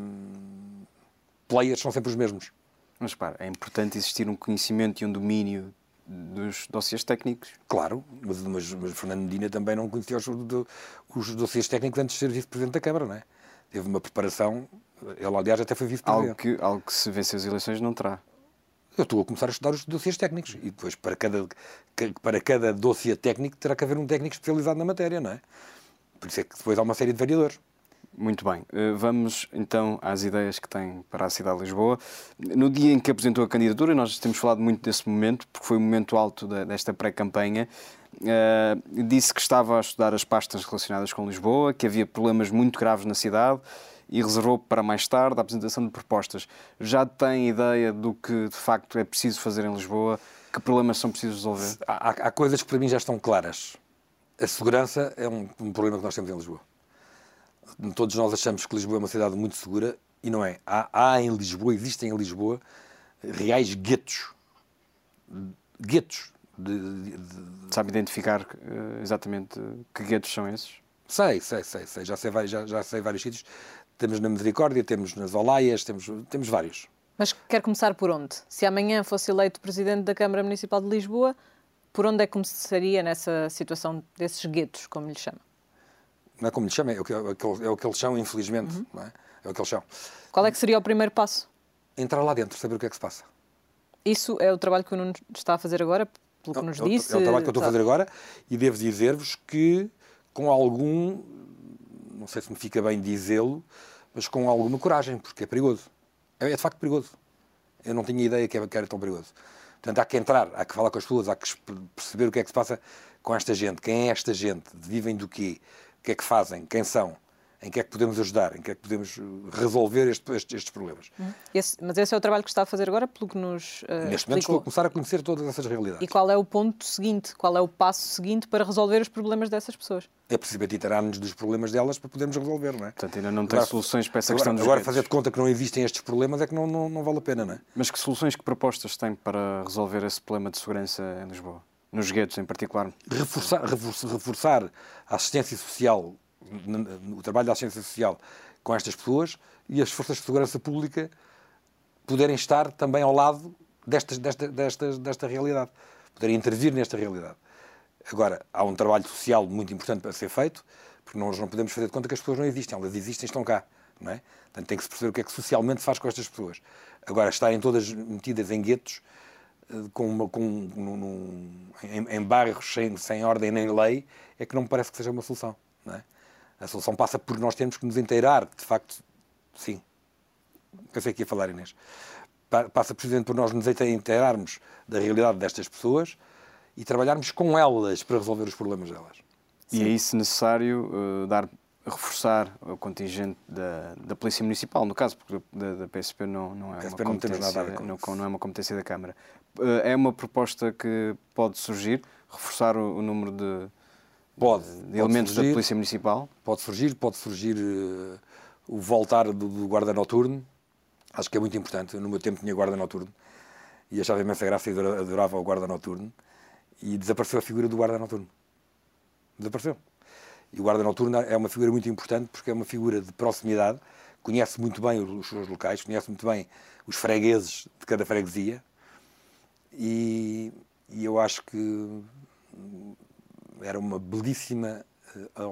players são sempre os mesmos. Mas, para, é importante existir um conhecimento e um domínio dos dossiês técnicos. Claro, mas, mas, mas Fernando Medina também não conhecia os, do, os dossiês técnicos antes de ser vice-presidente da Câmara, não é? Teve uma preparação, ele aliás até foi vice-presidente. Algo que, algo que se vencer as eleições não terá. Eu estou a começar a estudar os dossiês técnicos e depois para cada, para cada dossiê técnico terá que haver um técnico especializado na matéria, não é? Por isso é que depois há uma série de variadores. Muito bem. Vamos então às ideias que tem para a cidade de Lisboa. No dia em que apresentou a candidatura, nós temos falado muito desse momento, porque foi o momento alto desta pré-campanha, uh, disse que estava a estudar as pastas relacionadas com Lisboa, que havia problemas muito graves na cidade e reservou para mais tarde a apresentação de propostas. Já tem ideia do que de facto é preciso fazer em Lisboa? Que problemas são precisos resolver? Há, há coisas que para mim já estão claras. A segurança é um, um problema que nós temos em Lisboa. Todos nós achamos que Lisboa é uma cidade muito segura e não é. Há, há em Lisboa, existem em Lisboa reais guetos. Guetos. De, de, de... Sabe identificar exatamente que guetos são esses? Sei, sei, sei. sei. Já, sei já, já sei vários sítios. Temos na Misericórdia, temos nas Olaias, temos, temos vários. Mas quer começar por onde? Se amanhã fosse eleito Presidente da Câmara Municipal de Lisboa, por onde é que começaria nessa situação desses guetos, como lhe chama? Não é como lhe chama, é o que, é o que, é o que eles são, infelizmente. Uhum. Não é? É o que eles são. Qual é que seria o primeiro passo? Entrar lá dentro, saber o que é que se passa. Isso é o trabalho que o Nuno está a fazer agora, pelo que não, nos é o, disse? É o trabalho que eu estou a fazer agora e devo dizer-vos que com algum, não sei se me fica bem dizê-lo, mas com alguma coragem, porque é perigoso. É, é de facto perigoso. Eu não tinha ideia que era tão perigoso. Portanto, há que entrar, há que falar com as pessoas, há que perceber o que é que se passa com esta gente. Quem é esta gente? Vivem do quê? O que é que fazem, quem são, em que é que podemos ajudar, em que é que podemos resolver este, este, estes problemas. Esse, mas esse é o trabalho que está a fazer agora, pelo que nos uh, Neste momento estou a começar a conhecer todas essas realidades. E qual é o ponto seguinte, qual é o passo seguinte para resolver os problemas dessas pessoas? É preciso atirar-nos dos problemas delas para podermos resolver, não é? Portanto, ainda não tem agora, soluções para essa agora, questão dos Agora, fazer de conta que não existem estes problemas é que não, não, não vale a pena, não é? Mas que soluções, que propostas tem para resolver esse problema de segurança em Lisboa? Nos guetos, em particular? Reforçar, reforçar a assistência social, o trabalho da assistência social com estas pessoas e as forças de segurança pública poderem estar também ao lado destas, desta, desta, desta realidade, poderem intervir nesta realidade. Agora, há um trabalho social muito importante para ser feito, porque nós não podemos fazer de conta que as pessoas não existem, elas existem, estão cá, não é? Portanto, tem que se perceber o que é que socialmente se faz com estas pessoas. Agora, estarem todas metidas em guetos, Com uma, com, num, num, em, em bairros sem, sem ordem nem lei, é que não me parece que seja uma solução. Não é? A solução passa por nós termos que nos inteirar, de facto, sim. Pensei que ia falar, Inês. Passa, precisamente, por nós nos inteirarmos da realidade destas pessoas e trabalharmos com elas para resolver os problemas delas. E sim. Aí, se necessário, dar, reforçar o contingente da, da Polícia Municipal, no caso, porque da, da P S P não, não, é P S P uma não, nada com não, não é uma competência da Câmara. É uma proposta que pode surgir, reforçar o, o número de, pode, de pode elementos surgir, da Polícia Municipal? Pode surgir, pode surgir uh, o voltar do, do guarda noturno. Acho que é muito importante. Eu, no meu tempo, tinha guarda noturno e achava imensa graça e adorava o guarda noturno. E desapareceu a figura do guarda noturno. Desapareceu. E o guarda noturno é uma figura muito importante porque é uma figura de proximidade, conhece muito bem os seus locais, conhece muito bem os fregueses de cada freguesia. E, e eu acho que era uma belíssima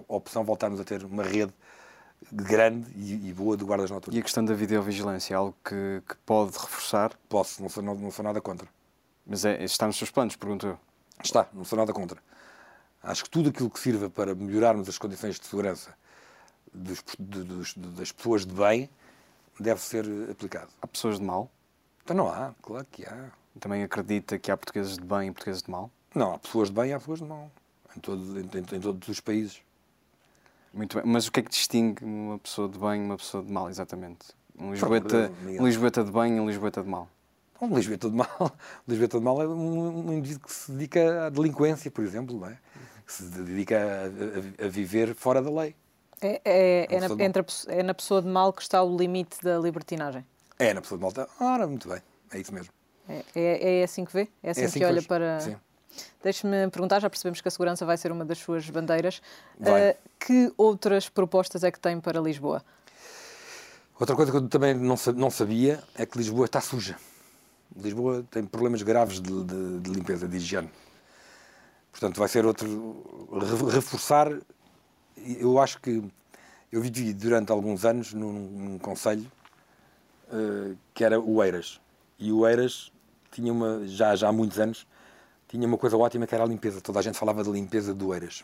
opção voltarmos a ter uma rede grande e, e boa de guardas noturnos. E a questão da videovigilância, algo que, que pode reforçar? Posso, não sou, não, não sou nada contra. Mas é, está nos seus planos, pergunto eu? Está, não sou nada contra. Acho que tudo aquilo que sirva para melhorarmos as condições de segurança dos, dos, das pessoas de bem deve ser aplicado. Há pessoas de mal? Então não há, claro que há. Também acredita que há portugueses de bem e portugueses de mal? Não, há pessoas de bem e há pessoas de mal. Em, todo, em, em, em todos os países. Muito bem. Mas o que é que distingue uma pessoa de bem e uma pessoa de mal, exatamente? Um lisboeta, um lisboeta de bem e um lisboeta de mal? Um Lisboa todo mal, Lisboa todo mal é um, um indivíduo que se dedica à delinquência, por exemplo, não é? Que se dedica a, a, a viver fora da lei. É, é, é, na, entre a, é na pessoa de mal que está o limite da libertinagem? É na pessoa de mal. Ora, muito bem, é isso mesmo. É, é, é assim que vê? É assim, é assim que, que olha para... Sim. Deixe-me perguntar, já percebemos que a segurança vai ser uma das suas bandeiras. Uh, que outras propostas é que tem para Lisboa? Outra coisa que eu também não sabia é que Lisboa está suja. Lisboa tem problemas graves de, de, de limpeza, de higiene. Portanto, vai ser outro... Reforçar... Eu acho que... Eu vivi durante alguns anos num, num concelho uh, que era o Oeiras. E o Oeiras tinha uma... Já, já há muitos anos... Tinha uma coisa ótima que era a limpeza. Toda a gente falava da limpeza de Oeiras.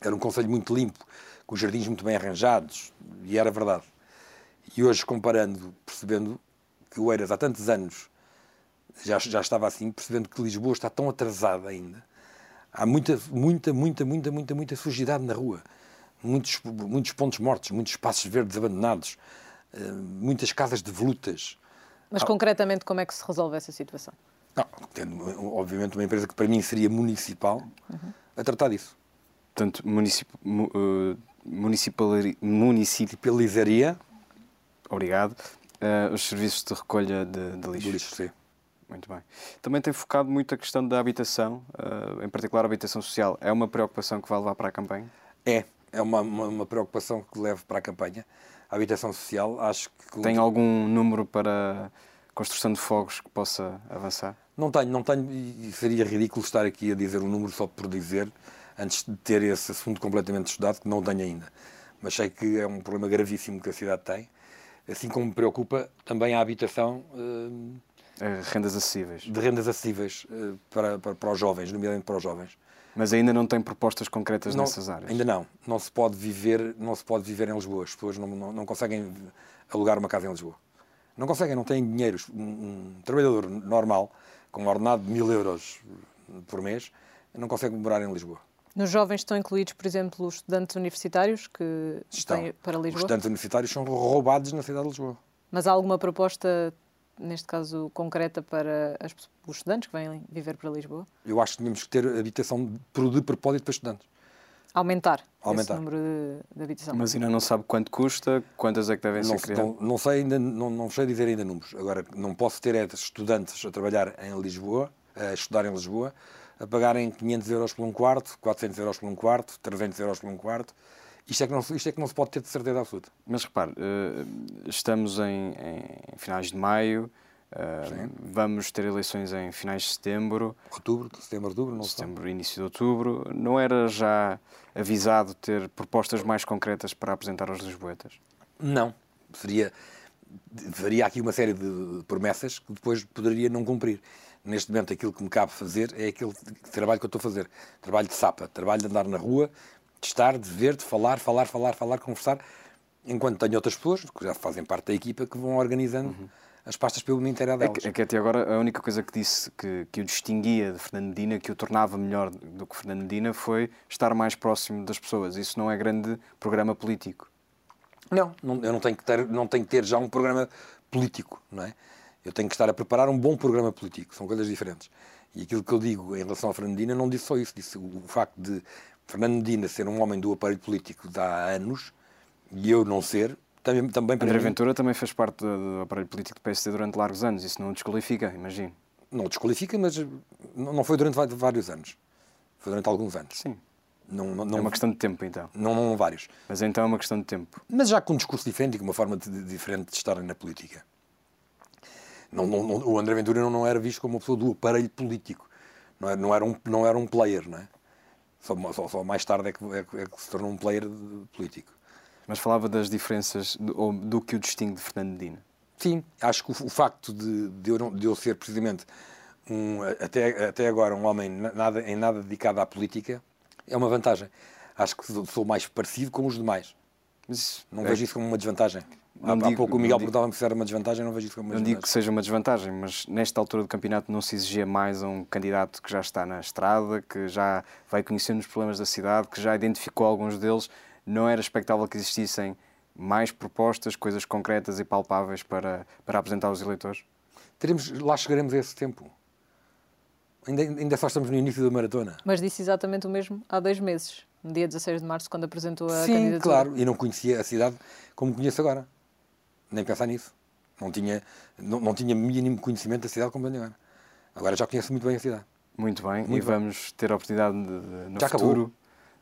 Era um concelho muito limpo, com os jardins muito bem arranjados, e era verdade. E hoje, comparando, percebendo que Oeiras há tantos anos já, já estava assim, percebendo que Lisboa está tão atrasada ainda. Há muita, muita, muita, muita, muita, muita sujidade na rua. Muitos, muitos pontos mortos, muitos espaços verdes abandonados, muitas casas devolutas. Mas, concretamente, como é que se resolve essa situação? Não, tendo, obviamente, uma empresa que para mim seria municipal, uhum, a tratar disso. Portanto, municip, uh, municipalizaria, obrigado, uh, os serviços de recolha de, de lixo. De lixo, sim. Muito bem. Também tem focado muito a questão da habitação, uh, em particular a habitação social. É uma preocupação que vai levar para a campanha? É, é uma, uma, uma preocupação que levo para a campanha. A habitação social, acho que... Tem algum número para... construção de fogos que possa avançar? Não tenho, não tenho, e seria ridículo estar aqui a dizer um número só por dizer, antes de ter esse assunto completamente estudado, que não tenho ainda. Mas sei que é um problema gravíssimo que a cidade tem, assim como me preocupa também a habitação... Uh, rendas acessíveis. De rendas acessíveis uh, para, para, para os jovens, nomeadamente para os jovens. Mas ainda não tem propostas concretas não, nessas áreas? Ainda não. Não se pode viver, não se pode viver em Lisboa. As pessoas não, não, não conseguem alugar uma casa em Lisboa. Não conseguem, não têm dinheiro. Um, um trabalhador normal, com um ordenado de mil euros por mês, não consegue morar em Lisboa. Nos jovens estão incluídos, por exemplo, os estudantes universitários que estão. Vêm para Lisboa? Os estudantes universitários são roubados na cidade de Lisboa. Mas há alguma proposta, neste caso, concreta para as, os estudantes que vêm viver para Lisboa? Eu acho que tínhamos que ter habitação de, de propósito para estudantes. Aumentar, Aumentar esse número de, de habitação. Mas ainda não sabe quanto custa, quantas é que devem ser criadas? Não, não, sei ainda, não, não sei dizer ainda números. Agora, não posso ter estudantes a trabalhar em Lisboa, a estudar em Lisboa, a pagarem quinhentos euros por um quarto, quatrocentos euros por um quarto, trezentos euros por um quarto. Isto é que não, isto é que não se pode ter de certeza absoluta. Mas repare, estamos em, em finais de maio, sim, vamos ter eleições em finais de setembro. Outubro, setembro, outubro, não setembro, sabe. Início de outubro. Não era já avisado ter propostas mais concretas para apresentar aos lisboetas? Não. Seria, haveria aqui uma série de promessas que depois poderia não cumprir. Neste momento, aquilo que me cabe fazer é aquele trabalho que eu estou a fazer. Trabalho de sapa, trabalho de andar na rua, de estar, de ver, de falar, falar, falar, falar, conversar, enquanto tenho outras pessoas, que já fazem parte da equipa, que vão organizando... Uhum. As pastas pelo mundo inteiro delas. É que até agora a única coisa que disse que, que o distinguia de Fernando Medina, que o tornava melhor do que Fernando Medina, foi estar mais próximo das pessoas. Isso não é grande programa político. Não, não eu não tenho que ter, não tenho que ter já um programa político, não é? Eu tenho que estar a preparar um bom programa político. São coisas diferentes. E aquilo que eu digo em relação a Fernando Medina não disse só isso. Disse o facto de Fernando Medina ser um homem do aparelho político de há anos e eu não ser. Também, também André Ventura também fez parte do aparelho político do P S D durante largos anos. Isso não o desqualifica, imagino. Não o desqualifica, mas não foi durante vários anos. Foi durante alguns anos. Sim. Não, não, não, é uma questão de tempo, então. Não, não vários. Mas então é uma questão de tempo. Mas já com um discurso diferente e com uma forma de, de, diferente de estarem na política. Não, não, não, o André Ventura não, não era visto como uma pessoa do aparelho político. Não era, não era, um, não era um player, não é? Só, só, só mais tarde é que, é, é que se tornou um player político. Mas falava das diferenças, ou do que o distingue de Fernando Medina. Sim, acho que o, o facto de, de, eu não, de eu ser precisamente, um, até, até agora, um homem nada, em nada dedicado à política, é uma vantagem. Acho que sou, sou mais parecido com os demais. Mas não é, vejo isso como uma desvantagem. Há, digo, há pouco o Miguel perguntava-me se era uma desvantagem, não vejo isso como uma não desvantagem. Não digo que seja uma desvantagem, mas nesta altura do campeonato não se exigia mais a um candidato que já está na estrada, que já vai conhecendo os problemas da cidade, que já identificou alguns deles. Não era expectável que existissem mais propostas, coisas concretas e palpáveis para, para apresentar aos eleitores? teremos, lá chegaremos a esse tempo. Ainda, ainda só estamos no início da maratona. Mas disse exatamente o mesmo há dois meses, no dia dezasseis de março, quando apresentou a Sim, candidatura. Sim, claro, e não conhecia a cidade como conheço agora. Nem pensar nisso. Não tinha, não, não tinha mínimo conhecimento da cidade como tenho agora. Agora já conheço muito bem a cidade. Muito bem, muito e bem. Vamos ter a oportunidade de, no já futuro... Acabou.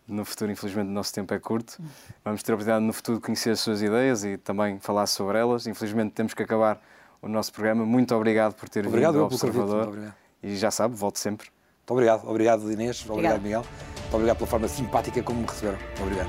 No futuro, infelizmente, o nosso tempo é curto. Vamos ter a oportunidade no futuro de conhecer as suas ideias e também falar sobre elas. Infelizmente, temos que acabar o nosso programa. Muito obrigado por ter obrigado, vindo ao Observador. Convite, e já sabe, volto sempre. Muito obrigado. Obrigado, Inês. Obrigado, obrigado Miguel. Muito obrigado pela forma simpática como me receberam. Muito obrigado.